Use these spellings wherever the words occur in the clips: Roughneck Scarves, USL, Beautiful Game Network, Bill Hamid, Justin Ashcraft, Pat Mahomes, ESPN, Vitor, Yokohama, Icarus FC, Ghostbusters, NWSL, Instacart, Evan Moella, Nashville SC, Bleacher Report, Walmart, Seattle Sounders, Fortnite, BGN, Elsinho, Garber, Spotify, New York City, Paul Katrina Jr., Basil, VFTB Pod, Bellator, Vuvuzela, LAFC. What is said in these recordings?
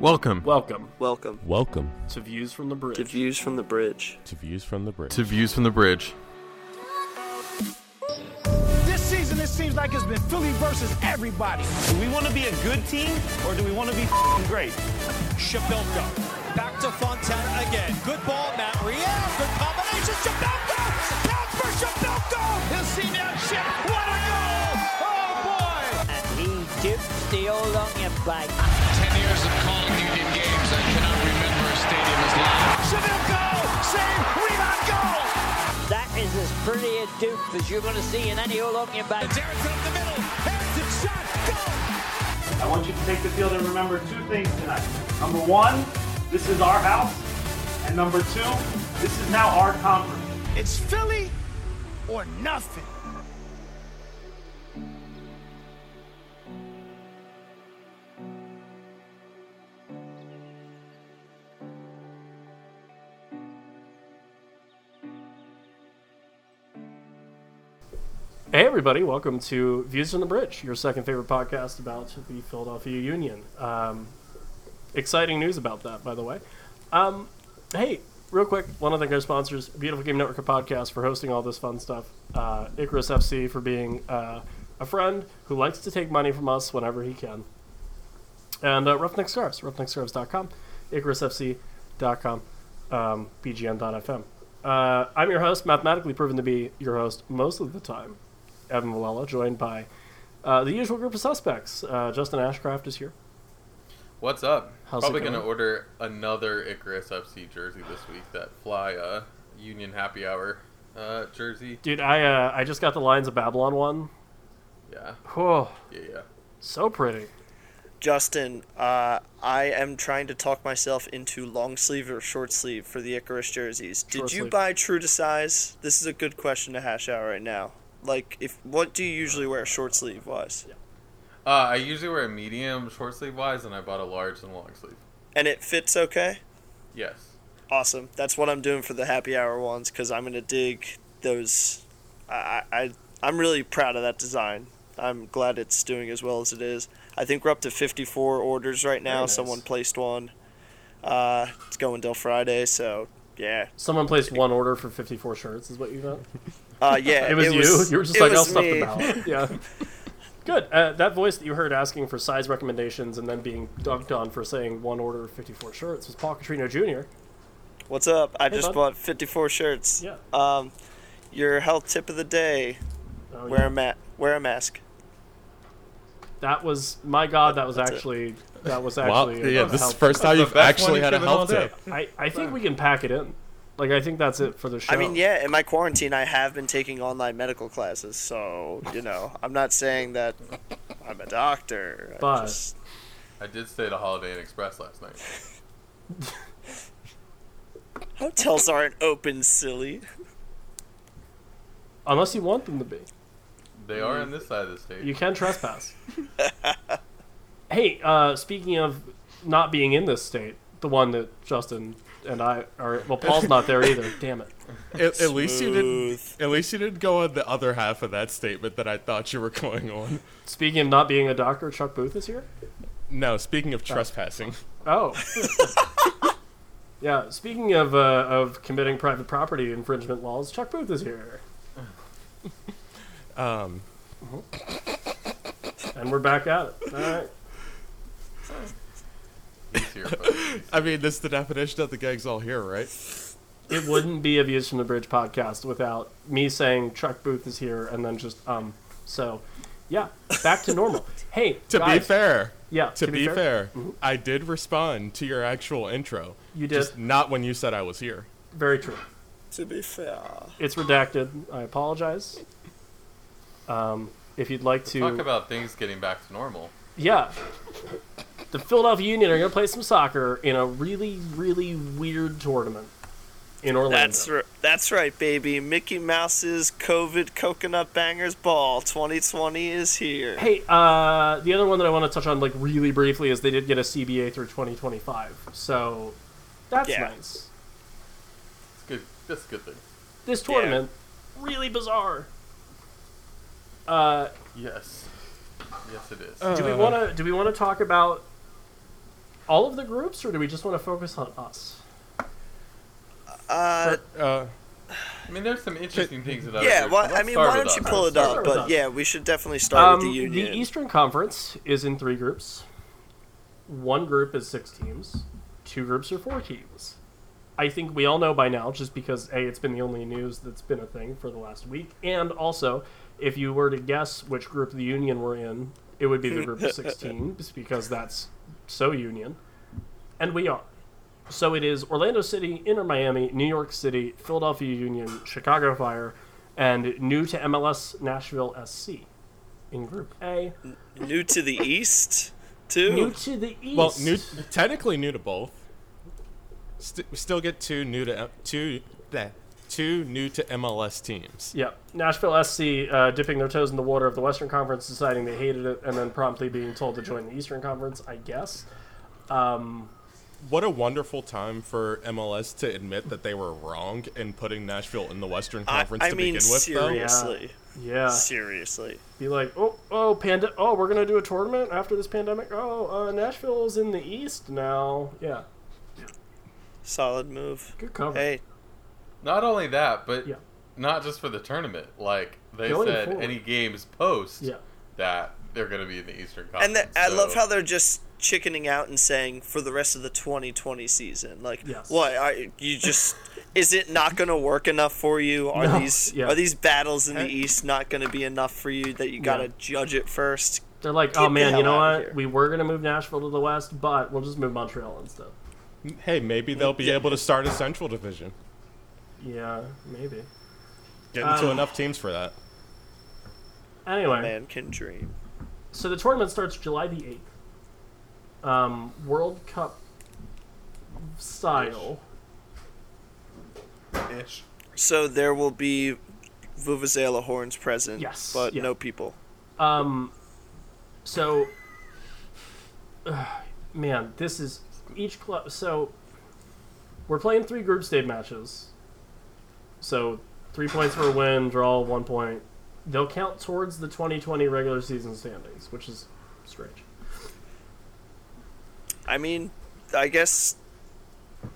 Welcome. To Views from the Bridge. This season, it seems like it's been Philly versus everybody. Do we want to be a good team, or do we want to be great? Shabelka. Back to Fontana again. Good ball, Matt Riel. Good combination. Shabelka! Counts for Shabelka! He'll see that shit. What a goal! Oh, boy! And he dips the old onion bike. 10 years of calling Union games, I cannot remember a stadium as loud. Shabelka! Save! Rebound goal! That is as pretty a dupe as you're going to see in any old onion bike. Jared's up the middle. Harrison shot. Goal! I want you to take the field and remember two things tonight. Number one, this is our house. And number two, this is now our conference. It's Philly or nothing. Hey everybody, welcome to Views from the Bridge, your second favorite podcast about the Philadelphia Union. Exciting news about that, by the way. Hey, real quick, want to thank our sponsors, Beautiful Game Network podcast for hosting all this fun stuff, Icarus FC for being a friend who likes to take money from us whenever he can, and Roughneck Scarves, roughneckscarves.com, IcarusFC.com, BGN.fm. I'm your host, mathematically proven to be your host most of the time, Evan Moella, joined by the usual group of suspects. Justin Ashcraft is here. What's up? Probably going to order another Icarus FC jersey this week, that fly Union Happy Hour jersey. Dude, I just got the Lions of Babylon one. Yeah. Oh. Yeah. So pretty. Justin, I am trying to talk myself into long sleeve or short sleeve for the Icarus jerseys. Did you buy true to size? This is a good question to hash out right now. Like, what do you usually wear short sleeve wise? Yeah. I usually wear a medium short sleeve wise, and I bought a large and long sleeve. And it fits okay? Yes. Awesome. That's what I'm doing for the happy hour ones, because I'm going to dig those. I'm really proud of that design. I'm glad it's doing as well as it is. I think we're up to 54 orders right now. Nice. Someone placed one. It's going till Friday, so yeah. Someone placed one order for 54 shirts is what you got? Yeah. It was you? You were just like, I'll stuff them out. Yeah. Good. That voice that you heard asking for size recommendations and then being dunked on for saying one order of 54 shirts was Paul Katrina Jr. What's up? I just bought 54 shirts. Yeah. Your health tip of the day. Oh, wear a mask. That was actually. Wow. Yeah, this is the first time you've actually had a health tip. I think we can pack it in. Like, I think that's it for the show. I mean, yeah, in my quarantine, I have been taking online medical classes, so, you know, I'm not saying that I'm a doctor. But I did stay at a Holiday Inn Express last night. Hotels aren't open, silly. Unless you want them to be. They are on this side of the state. You can trespass. Hey, speaking of not being in this state, the one that Justin... and I are Paul's not there either. Damn it! At least you didn't. At least you didn't go on the other half of that statement that I thought you were going on. Speaking of not being a doctor, Chuck Booth is here. No, speaking of trespassing. Oh. Yeah, speaking of committing private property infringement laws, Chuck Booth is here. And we're back at it. All right. Here, I mean, this is the definition of the gang's all here, right? It wouldn't be a Views from the Bridge podcast without me saying Chuck Booth is here and then just, So, yeah, back to normal. Hey, To be fair. Yeah, to be fair. Mm-hmm. I did respond to your actual intro. You did? Just not when you said I was here. Very true. To be fair. It's redacted. I apologize. If you'd like to... talk about things getting back to normal. Yeah. The Philadelphia Union are going to play some soccer in a really, really weird tournament in Orlando. That's right, baby. Mickey Mouse's COVID Coconut Bangers Ball 2020 is here. Hey, the other one that I want to touch on, like, really briefly is they did get a CBA through 2025. So that's nice. It's good. That's a good thing. This tournament, really bizarre. Yes. Yes, it is. Do we want to talk about all of the groups, or do we just want to focus on us? I mean, there's some interesting things about it. Yeah, well, I mean, why don't you pull it up? But yeah, we should definitely start with the Union. The Eastern Conference is in three groups. One group is six teams. Two groups are four teams. I think we all know by now, just because, A, it's been the only news that's been a thing for the last week, and also, if you were to guess which group the Union were in, it would be the group of 16, because that's so Union. And we are. So it is Orlando City, Inter Miami, New York City, Philadelphia Union, Chicago Fire, and new to MLS, Nashville SC in Group A. New to the East, too? New to the East. Well, technically new to both. We still get two new to MLS teams. Yep. Nashville SC dipping their toes in the water of the Western Conference, deciding they hated it, and then promptly being told to join the Eastern Conference, I guess. What a wonderful time for MLS to admit that they were wrong in putting Nashville in the Western Conference Seriously. Yeah. Seriously. Be like, oh, we're going to do a tournament after this pandemic? Oh, Nashville's in the East now. Yeah. Solid move. Good cover. Hey. Not only that, but not just for the tournament. Like, they said any games post that they're going to be in the Eastern Conference. And I love how they're just chickening out and saying for the rest of the 2020 season. Like, what? Is it not going to work enough for you? Are these battles in the East not going to be enough for you that you got to judge it first? They're like, oh, man, you know what? We were going to move Nashville to the West, but we'll just move Montreal instead. Hey, maybe they'll be able to start a Central Division. Yeah, maybe. Getting to enough teams for that. Anyway. A man can dream. So the tournament starts July the 8th. World Cup style. Ish. So there will be Vuvuzela horns present, but no people. So, man, this is... Each club, so we're playing three group stage matches. So 3 points for a win, draw 1 point. They'll count towards the 2020 regular season standings, which is strange. I mean, I guess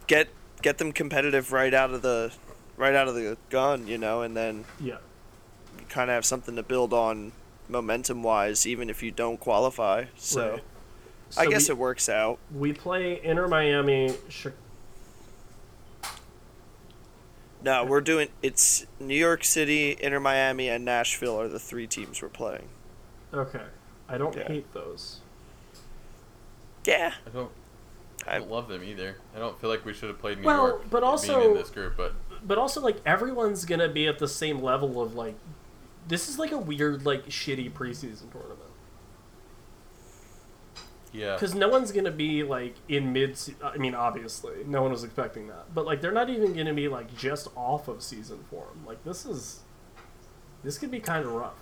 get them competitive right out of the gun, you know, and then you kind of have something to build on momentum wise, even if you don't qualify. So. Right. So I guess it works out. We play Inter Miami. No, we're doing... It's New York City, Inter Miami, and Nashville are the three teams we're playing. Okay. I don't hate those. Yeah. I don't love them either. I don't feel like we should have played New York but also, being in this group. But also, like, everyone's going to be at the same level of, like... This is, like, a weird, like, shitty preseason tournament. Yeah. Because no one's going to be, like, in mid... I mean, obviously. No one was expecting that. But, like, they're not even going to be, like, just off of season form. Like, this is... This could be kind of rough.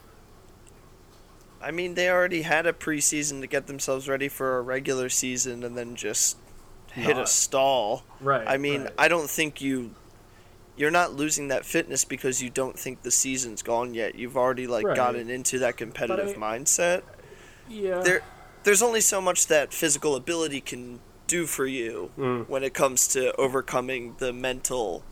I mean, they already had a preseason to get themselves ready for a regular season and then just hit a stall. Right. I mean, I don't think You're not losing that fitness because you don't think the season's gone yet. You've already, like, gotten into that competitive mindset. Yeah. There's only so much that physical ability can do for you when it comes to overcoming the mental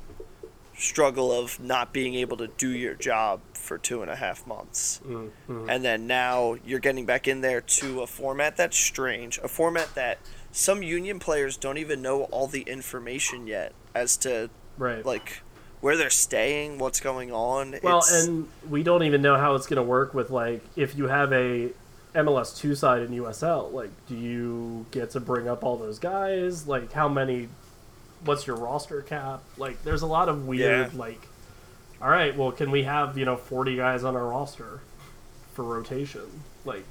struggle of not being able to do your job for 2.5 months. And then now you're getting back in there to a format that's strange, a format that some Union players don't even know all the information yet as to like where they're staying, what's going on. Well, and we don't even know how it's going to work with, like, if you have a MLS 2 side in USL, like, do you get to bring up all those guys? Like, how many, what's your roster cap? Like, there's a lot of weird, like, all right, well, can we have, you know, 40 guys on our roster for rotation? Like,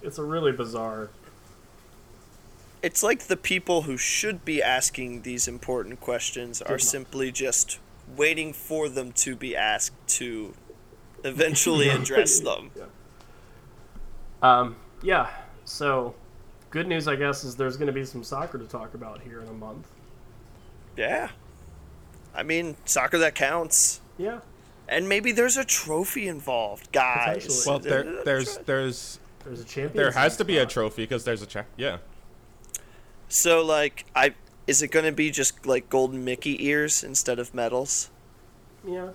it's a really bizarre. It's like the people who should be asking these important questions are simply just waiting for them to be asked to eventually address them. Yeah. So good news, I guess, is there's going to be some soccer to talk about here in a month. Yeah. I mean, soccer that counts. Yeah. And maybe there's a trophy involved, guys. Well, there's a champion. There has to be a trophy because there's a So, like, is it going to be just, like, golden Mickey ears instead of medals? Yeah.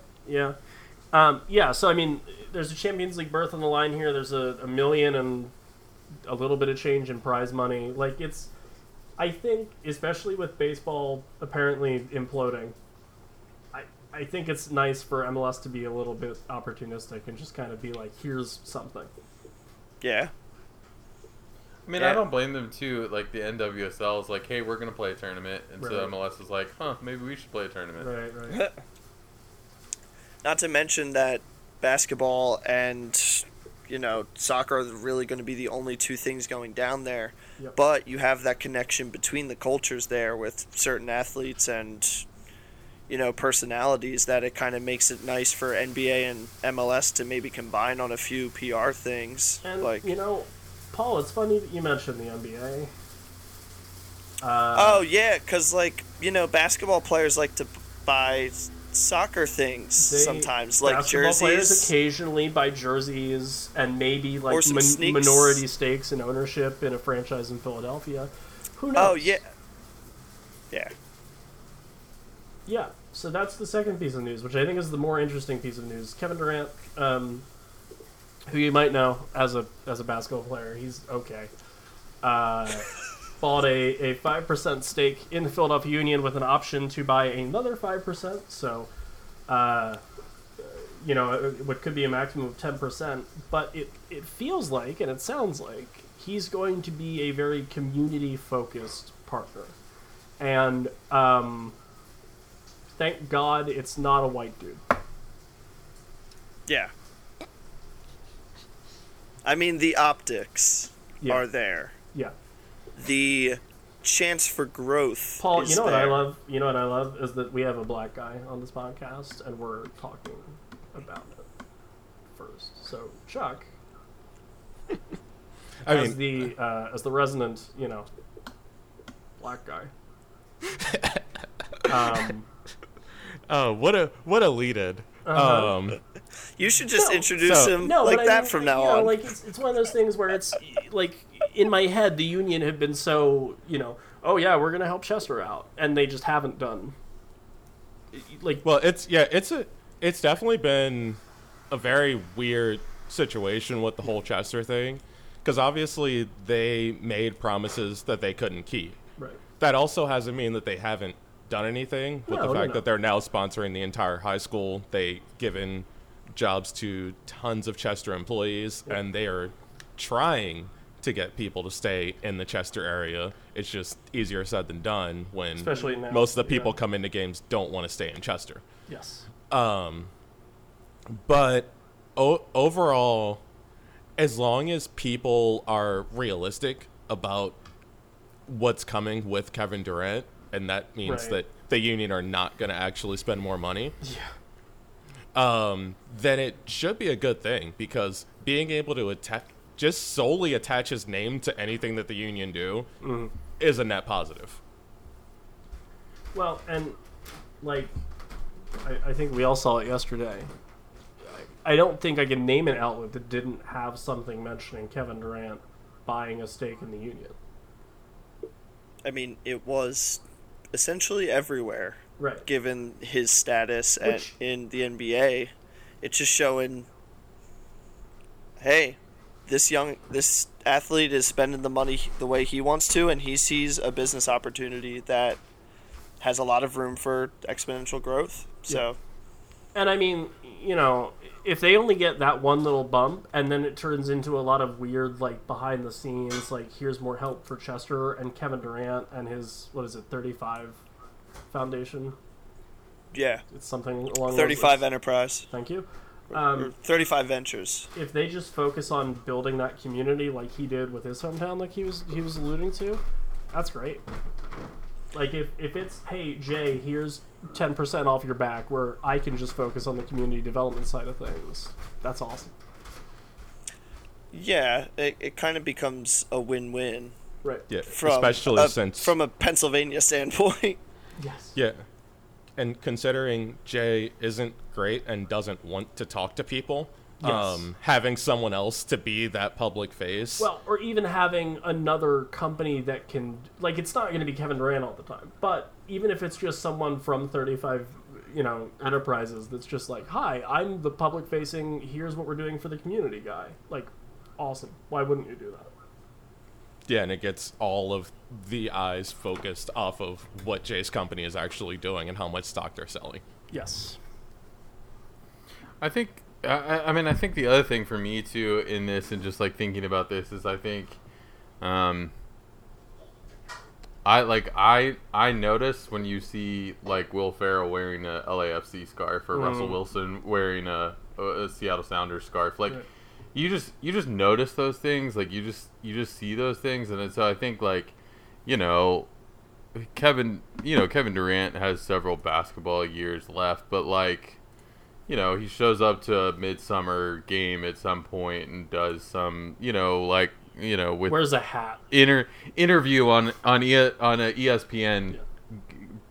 So, I mean, there's a Champions League berth on the line here. There's a million and a little bit of change in prize money. Like, it's, I think, especially with baseball apparently imploding, I think it's nice for MLS to be a little bit opportunistic and just kind of be like, here's something. Yeah. I mean, yeah. I don't blame them, too. Like, the NWSL is like, hey, we're going to play a tournament. And so MLS is like, huh, maybe we should play a tournament. Right. Not to mention that basketball and, you know, soccer are really going to be the only two things going down there. Yep. But you have that connection between the cultures there with certain athletes and, you know, personalities, that it kind of makes it nice for NBA and MLS to maybe combine on a few PR things. And, like, you know, Paul, it's funny that you mentioned the NBA. Because, like, you know, basketball players like to buy soccer things sometimes, like jerseys. Basketball players occasionally buy jerseys and maybe, like, minority stakes in ownership in a franchise in Philadelphia. Who knows? Oh, yeah. Yeah, so that's the second piece of news, which I think is the more interesting piece of news. Kevin Durant, who you might know as a basketball player, he's okay, bought a 5% stake in the Philadelphia Union with an option to buy another 5%. So, you know, what could be a maximum of 10%. But it feels like, and it sounds like, he's going to be a very community-focused partner. And thank God it's not a white dude. Yeah. I mean, the optics are there. Yeah. The chance for growth. Paul, you know what I love? You know what I love is that we have a black guy on this podcast, and we're talking about it first. So Chuck, as the resident, you know, black guy. Oh, what a lead-in. Uh-huh. You should just introduce him like that from now on. Like, it's one of those things where it's like, in my head, the Union have been so, you know, oh yeah, we're gonna help Chester out, and they just haven't done. Like, well, it's definitely been a very weird situation with the whole Chester thing, because obviously they made promises that they couldn't keep. Right. That also hasn't mean that they haven't done anything with the fact that they're now sponsoring the entire high school. They given jobs to tons of Chester employees, and they are trying to get people to stay in the Chester area. It's just easier said than done when most of the people come into games don't want to stay in Chester. Yes. But overall, as long as people are realistic about what's coming with Kevin Durant, and that means that the Union are not going to actually spend more money, then it should be a good thing, because being able to solely attach his name to anything that the Union do is a net positive. Well, and, like, I think we all saw it yesterday. I don't think I can name an outlet that didn't have something mentioning Kevin Durant buying a stake in the Union. I mean, it was essentially everywhere, given his status in the NBA. It's just showing, hey, this athlete is spending the money the way he wants to, and he sees a business opportunity that has a lot of room for exponential growth. So, and I mean, you know, if they only get that one little bump, and then it turns into a lot of weird, like, behind the scenes, like, here's more help for Chester and Kevin Durant and his 35 Foundation. Yeah, it's something along 35 Enterprise. Thank you. 35 Ventures. If they just focus on building that community like he did with his hometown, like he was alluding to, that's great. Like, if it's, hey, Jay, here's 10% off your back, where I can just focus on the community development side of things, that's awesome. Yeah, it kind of becomes a win-win. Right. Yeah, especially since... from a Pennsylvania standpoint. Yes. Yeah. And considering Jay isn't great and doesn't want to talk to people, having someone else to be that public face. Well, or even having another company that can, like, it's not going to be Kevin Durant all the time, but even if it's just someone from 35, Enterprises that's just like, hi, I'm the public facing, here's what we're doing for the community guy. Like, awesome. Why wouldn't you do that? Yeah, and it gets all of the eyes focused off of what Jay's company is actually doing and how much stock they're selling. Yes. I think the other thing for me, too, in this and just, like, thinking about this is I think I notice when you see, like, Will Ferrell wearing a LAFC scarf or Russell Wilson wearing a Seattle Sounders scarf, like, right. You just notice those things, like you just see those things, and so I think, like, Kevin Durant has several basketball years left, but, like, he shows up to a midsummer game at some point and does some, with wears a hat interview on a ESPN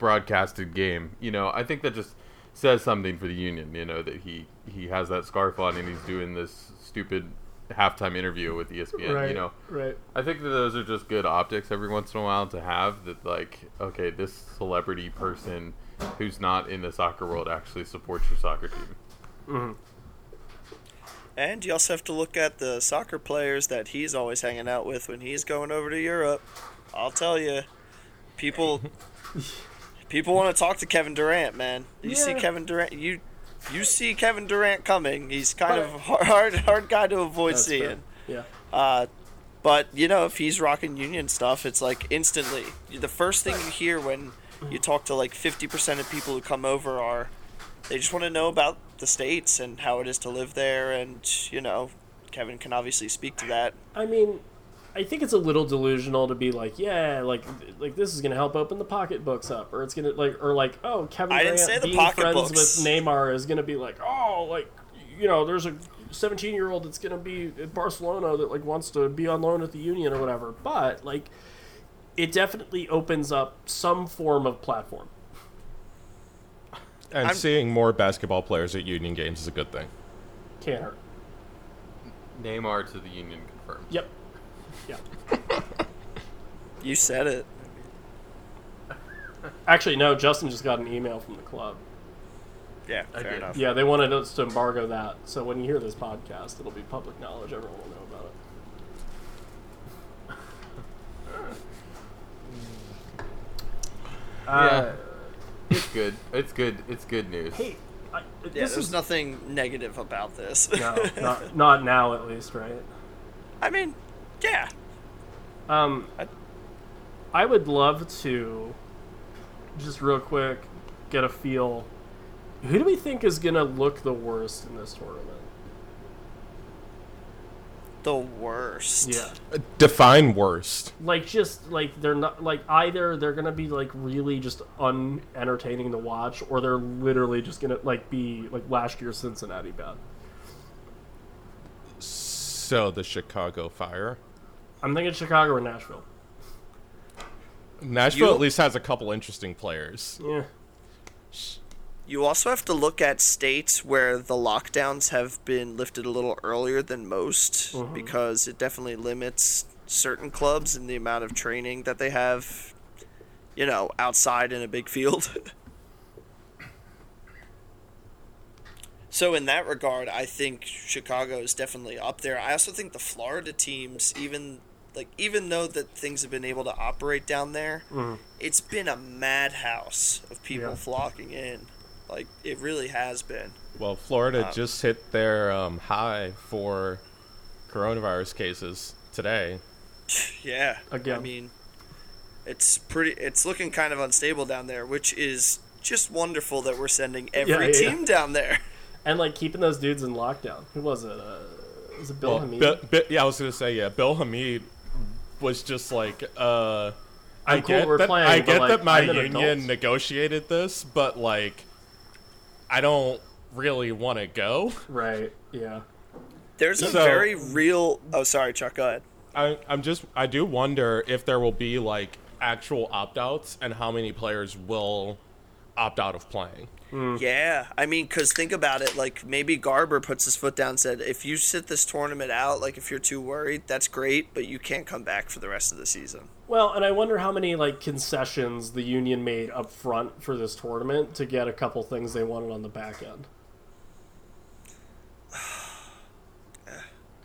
broadcasted game. I think that just says something for the Union. That he has that scarf on and he's doing this stupid halftime interview with ESPN, right, Right. I think that those are just good optics every once in a while to have, that, like, okay, this celebrity person who's not in the soccer world actually supports your soccer team. Mm-hmm. And you also have to look at the soccer players that he's always hanging out with when he's going over to Europe. I'll tell you, people want to talk to Kevin Durant, man. See Kevin Durant, you see Kevin Durant coming. He's kind of a hard guy to avoid seeing. Fair. Yeah. But, if he's rocking Union stuff, it's like instantly. The first thing you hear when you talk to, like, 50% of people who come over are they just want to know about the States and how it is to live there. And, Kevin can obviously speak to that. I mean, I think it's a little delusional to be like, like this is going to help open the pocketbooks up, or it's going to oh, Kevin Durant being friends with Neymar is going to be like, oh, like, there's a 17-year-old that's going to be in Barcelona that, like, wants to be on loan at the Union or whatever. But, like, it definitely opens up some form of platform. And seeing more basketball players at Union games is a good thing. Can't hurt. Neymar to the Union confirmed. Yep. Yeah. You said it. Actually, no, Justin just got an email from the club. Yeah, fair enough. Yeah, they wanted us to embargo that, so when you hear this podcast, it'll be public knowledge. Everyone will know about it. It's good. It's good news. Hey, there's nothing negative about this. No, not now, at least, right? I mean... Yeah. I would love to just real quick get a feel. Who do we think is going to look the worst in this tournament? The worst. Yeah. Define worst. Like, just like they're not like either they're going to be like really just unentertaining to watch, or they're literally just going to like be like last year's Cincinnati bad. So the Chicago Fire. I'm thinking Chicago or Nashville. Nashville at least has a couple interesting players. Yeah. You also have to look at states where the lockdowns have been lifted a little earlier than most, because it definitely limits certain clubs and the amount of training that they have, outside in a big field. So in that regard, I think Chicago is definitely up there. I also think the Florida teams, even though that things have been able to operate down there, it's been a madhouse of people flocking in. Like, it really has been. Well, Florida just hit their high for coronavirus cases today. Yeah. Again. I mean, it's looking kind of unstable down there, which is just wonderful that we're sending every team down there. And, like, keeping those dudes in lockdown. Who was it? Was it Bill Hamid? I was going to say, Bill Hamid was just like, I get that my union negotiated this, but, like, I don't really want to go. Right, yeah. There's a very real... Oh, sorry, Chuck, go ahead. I do wonder if there will be, like, actual opt-outs and how many players will opt out of playing. Mm. Yeah, I mean, because think about it, like, maybe Garber puts his foot down and said, if you sit this tournament out, like, if you're too worried, that's great, but you can't come back for the rest of the season. Well, and I wonder how many, like, concessions the Union made up front for this tournament to get a couple things they wanted on the back end.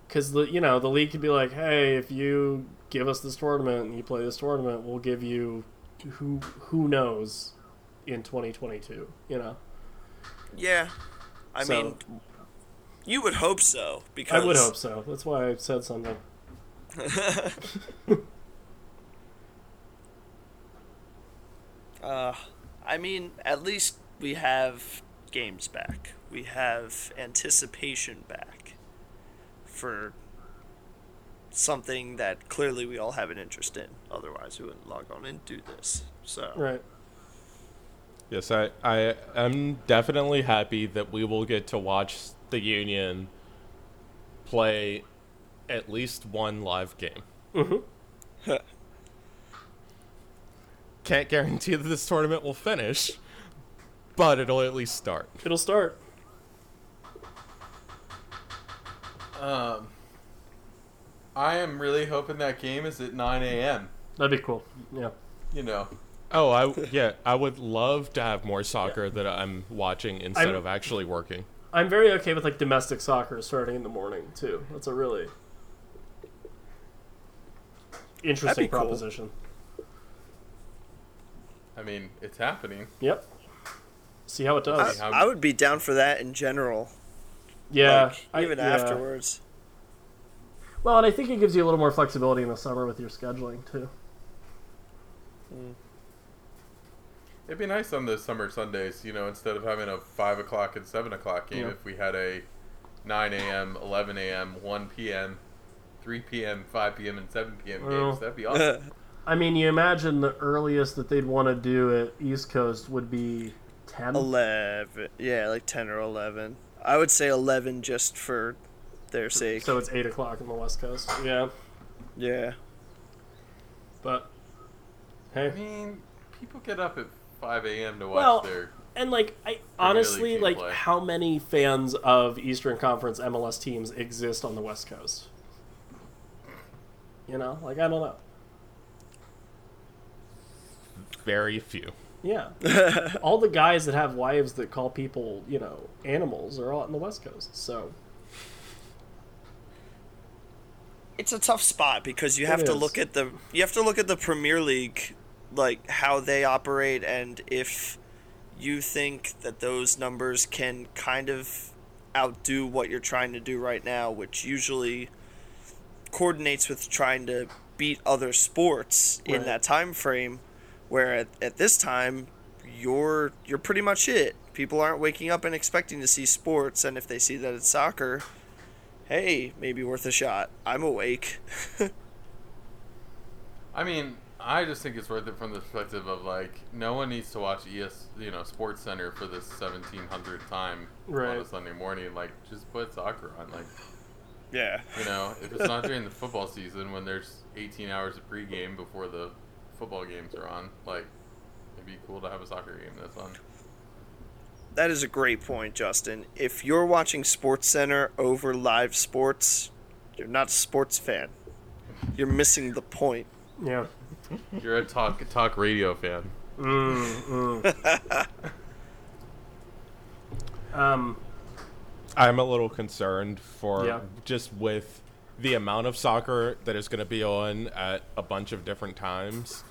Because, you know, the league could be like, hey, if you give us this tournament and you play this tournament, we'll give you who knows in 2022, you know? Yeah. I mean, you would hope so. Because I would hope so. That's why I said something. I mean, at least we have games back. We have anticipation back for something that clearly we all have an interest in. Otherwise, we wouldn't log on and do this. So right. Yes, I am definitely happy that we will get to watch the Union play at least one live game. Mm-hmm. Can't guarantee that this tournament will finish, but it'll at least start. It'll start. I am really hoping that game is at 9 a.m. That'd be cool. Yeah. You know. Oh, I would love to have more soccer that I'm watching instead of actually working. I'm very okay with, like, domestic soccer starting in the morning too. That's a really interesting proposition. Cool. I mean, it's happening. Yep. See how it does. I would be down for that in general. Yeah, like, even afterwards. Well, and I think it gives you a little more flexibility in the summer with your scheduling too. Mm. It'd be nice on those summer Sundays, you know, instead of having a 5 o'clock and 7 o'clock game, if we had a 9 a.m., 11 a.m., 1 p.m., 3 p.m., 5 p.m., and 7 p.m. games. That'd be awesome. I mean, you imagine the earliest that they'd want to do at East Coast would be 10? 11. Yeah, like 10 or 11. I would say 11 just for their sake. So it's 8 o'clock on the West Coast. Yeah. Yeah. But, hey. I mean, people get up at 5 a.m. to watch their... And, like, I honestly, like, play. How many fans of Eastern Conference MLS teams exist on the West Coast? You know? Like, I don't know. Very few. Yeah. All the guys that have wives that call people, you know, animals are all on the West Coast, so... It's a tough spot because you have to look at the Premier League, like, how they operate, and if you think that those numbers can kind of outdo what you're trying to do right now, which usually coordinates with trying to beat other sports in that time frame, where at this time you're pretty much it. People aren't waking up and expecting to see sports, and if they see that it's soccer, hey, maybe worth a shot. I'm awake. I mean, I just think it's worth it from the perspective of, like, no one needs to watch Sports Center for the 1700th time on a Sunday morning. Like, just put soccer on. Like, yeah, you know, if it's not during the football season when there's 18 hours of pregame before the football games are on, like, it'd be cool to have a soccer game that's on. That is a great point, Justin. If you're watching Sports Center over live sports, you're not a sports fan. You're missing the point. Yeah. You're a talk radio fan. I'm a little concerned for just with the amount of soccer that is going to be on at a bunch of different times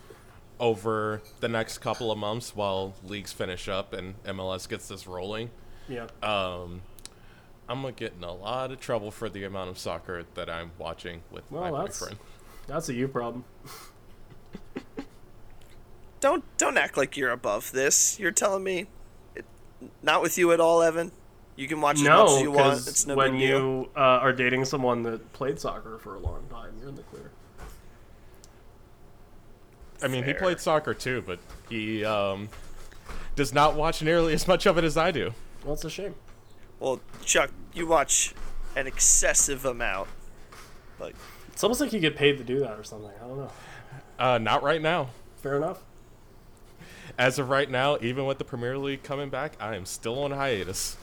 over the next couple of months while leagues finish up and MLS gets this rolling. Yeah. I'm going to get in a lot of trouble for the amount of soccer that I'm watching with my boyfriend. That's a you problem. Don't act like you're above this. You're telling me, not with you at all, Evan. You can watch as much as you want. It's no big deal. When you are dating someone that played soccer for a long time, you're in the clear. I mean, Fair. He played soccer too, but he does not watch nearly as much of it as I do. Well, it's a shame. Well, Chuck, you watch an excessive amount. Like, it's almost like you get paid to do that or something. I don't know. Not right now. Fair enough. As of right now, even with the Premier League coming back, I am still on hiatus.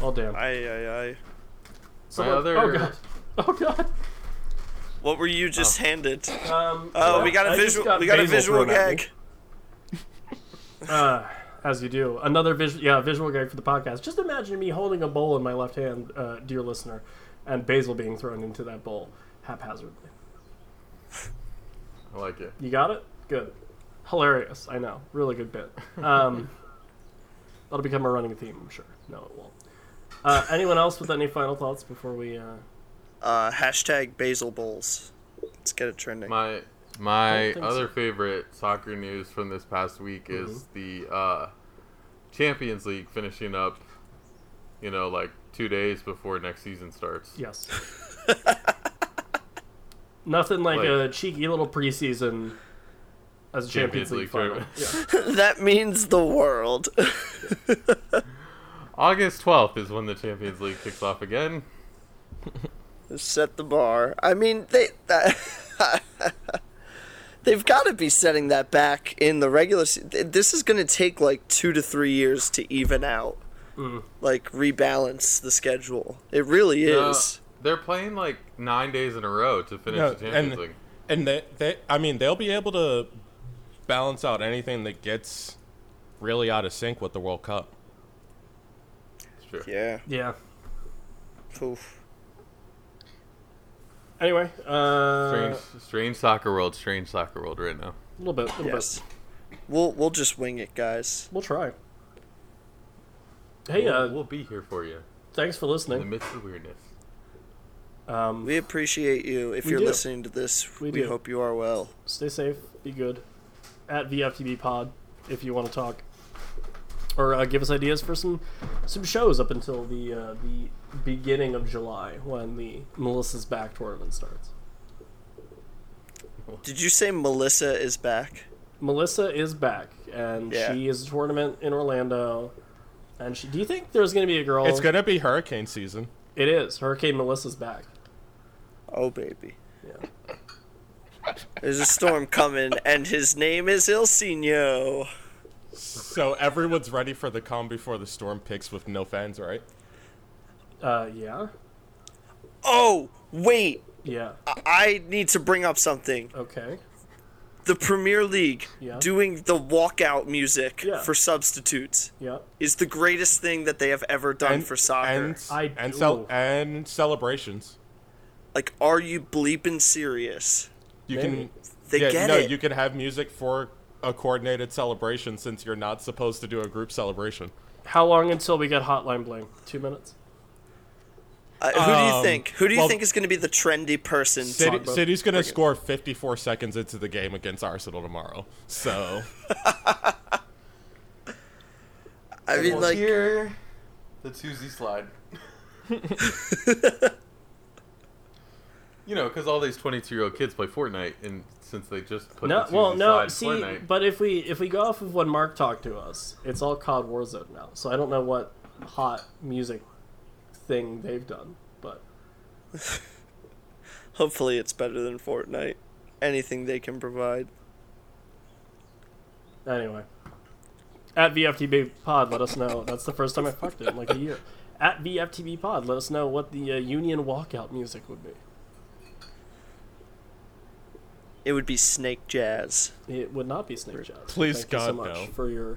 Well, damn. Aye. Oh, God. What were you just handed? We got a visual. We got a visual gag. As you do, another visual gag for the podcast. Just imagine me holding a bowl in my left hand, dear listener, and Basil being thrown into that bowl haphazardly. I like it. You got it? Good. Hilarious. I know. Really good bit. That'll become a running theme, I'm sure. No, it won't. Anyone else with any final thoughts before we? Hashtag Basil Bowls. Let's get it trending. My other favorite soccer news from this past week is the Champions League finishing up, like 2 days before next season starts. Yes. Nothing like a cheeky little preseason as a Champions League final. Yeah. That means the world. August 12th is when the Champions League kicks off again. Set the bar. I mean, they've got to be setting that back in the regular season. This is going to take like 2 to 3 years to even out, rebalance the schedule. It really is. They're playing like 9 days in a row to finish the Champions League. And they'll be able to balance out anything that gets really out of sync with the World Cup. It's true. Yeah. Yeah. Oof. Anyway, strange soccer world right now. A little bit, yes. We'll just wing it, guys. We'll try. Hey, we'll be here for you. Thanks for listening. In the midst of weirdness. We appreciate you. If you're listening to this, we hope you are well. Stay safe. Be good. At VFTB Pod, if you want to talk, or give us ideas for some shows up until the beginning of July when the Melissa's Back tournament starts. Did you say Melissa is back? Melissa is back, and she is a tournament in Orlando. And do you think there's going to be a girl? It's going to be hurricane season. It is. Hurricane Melissa's back. Oh, baby. Yeah. There's a storm coming, and his name is Elsinho. So everyone's ready for the calm before the storm picks with no fans, right? Yeah. Oh, wait. Yeah. I need to bring up something. Okay. The Premier League doing the walkout music for substitutes is the greatest thing that they have ever done for soccer. And celebrations. Like, are you bleeping serious? You can have music for a coordinated celebration since you're not supposed to do a group celebration. How long until we get Hotline Bling? 2 minutes? Who do you think? Who do you think is going to be the trendy person? City's going to score 54 seconds into the game against Arsenal tomorrow. So, I mean, like here, the Tuesday slide. Because all these 22-year-old kids play Fortnite, and since they just put slide Fortnite. See, but if we go off of when Mark talked to us, it's all COD Warzone now. So I don't know what hot music thing they've done, but hopefully it's better than Fortnite. Anything they can provide. Anyway, at VFTB Pod, let us know. That's the first time I fucked it in like a year. At VFTB Pod, let us know what the Union walkout music would be. It would be Snake Jazz. It would not be Snake Jazz. Please, thank God, you so much for your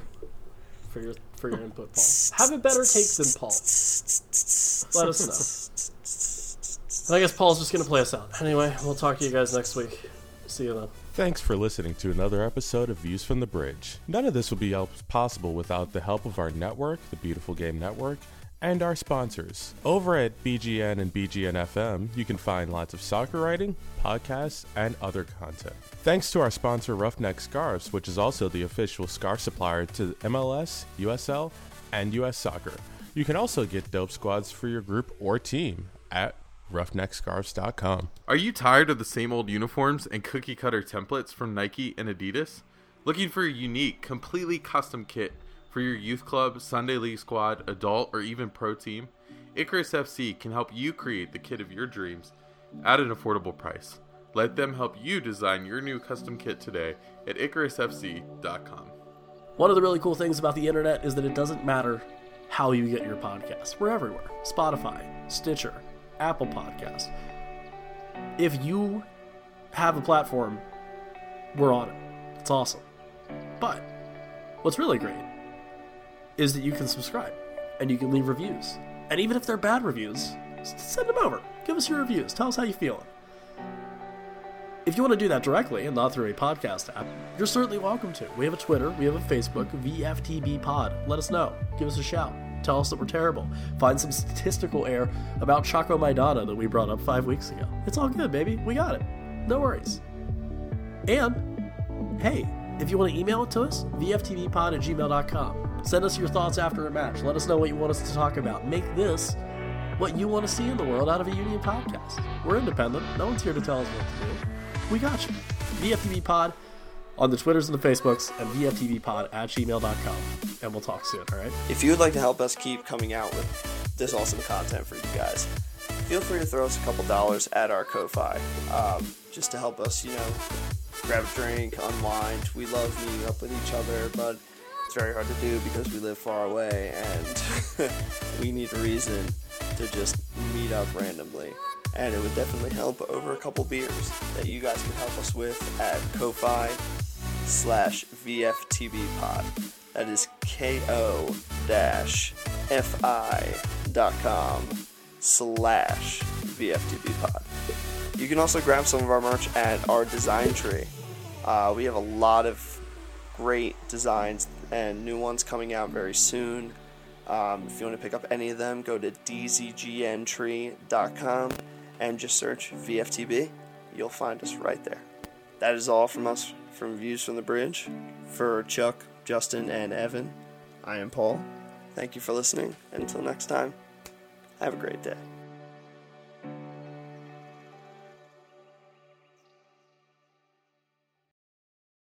input, Paul. Have a better take than Paul. Let us know. And I guess Paul's just going to play us out. Anyway, we'll talk to you guys next week. See you then. Thanks for listening to another episode of Views from the Bridge. None of this would be possible without the help of our network, the Beautiful Game Network, and our sponsors. Over at BGN and BGN FM, you can find lots of soccer writing, podcasts, and other content. Thanks to our sponsor Roughneck Scarves, which is also the official scarf supplier to MLS, USL, and US Soccer. You can also get dope squads for your group or team at roughneckscarves.com. Are you tired of the same old uniforms and cookie-cutter templates from Nike and Adidas? Looking for a unique, completely custom kit for your youth club, Sunday league squad, adult, or even pro team? Icarus FC can help you create the kit of your dreams at an affordable price. Let them help you design your new custom kit today at IcarusFC.com. One of the really cool things about the internet is that it doesn't matter how you get your podcast. We're everywhere. Spotify, Stitcher, Apple Podcasts. If you have a platform, we're on it. It's awesome. But what's really great is that you can subscribe and you can leave reviews. And even if they're bad reviews, send them over. Give us your reviews. Tell us how you feel. If you want to do that directly and not through a podcast app, you're certainly welcome to. We have a Twitter, we have a Facebook, VFTB Pod. Let us know. Give us a shout. Tell us that we're terrible. Find some statistical error about Chaco Maidana that we brought up 5 weeks ago. It's all good, baby. We got it. No worries. And, hey, if you want to email it to us, vftbpod@gmail.com. Send us your thoughts after a match. Let us know what you want us to talk about. Make this what you want to see in the world out of a Union podcast. We're independent. No one's here to tell us what to do. We got you. VFTV Pod on the Twitters and the Facebooks and VFTVpod@gmail.com. And we'll talk soon, all right? If you would like to help us keep coming out with this awesome content for you guys, feel free to throw us a couple dollars at our Ko-Fi just to help us, grab a drink, unwind. We love meeting up with each other, but it's very hard to do because we live far away and we need a reason to just meet up randomly. And it would definitely help over a couple beers that you guys can help us with at ko-fi.com/VFTBpod. That is ko-fi.com/VFTBpod. You can also grab some of our merch at our design tree. We have a lot of great designs and new ones coming out very soon. If you want to pick up any of them, go to dzgntree.com. and just search VFTB. You'll find us right there. That is all from us from Views from the Bridge. For Chuck, Justin, and Evan, I am Paul. Thank you for listening. Until next time, have a great day.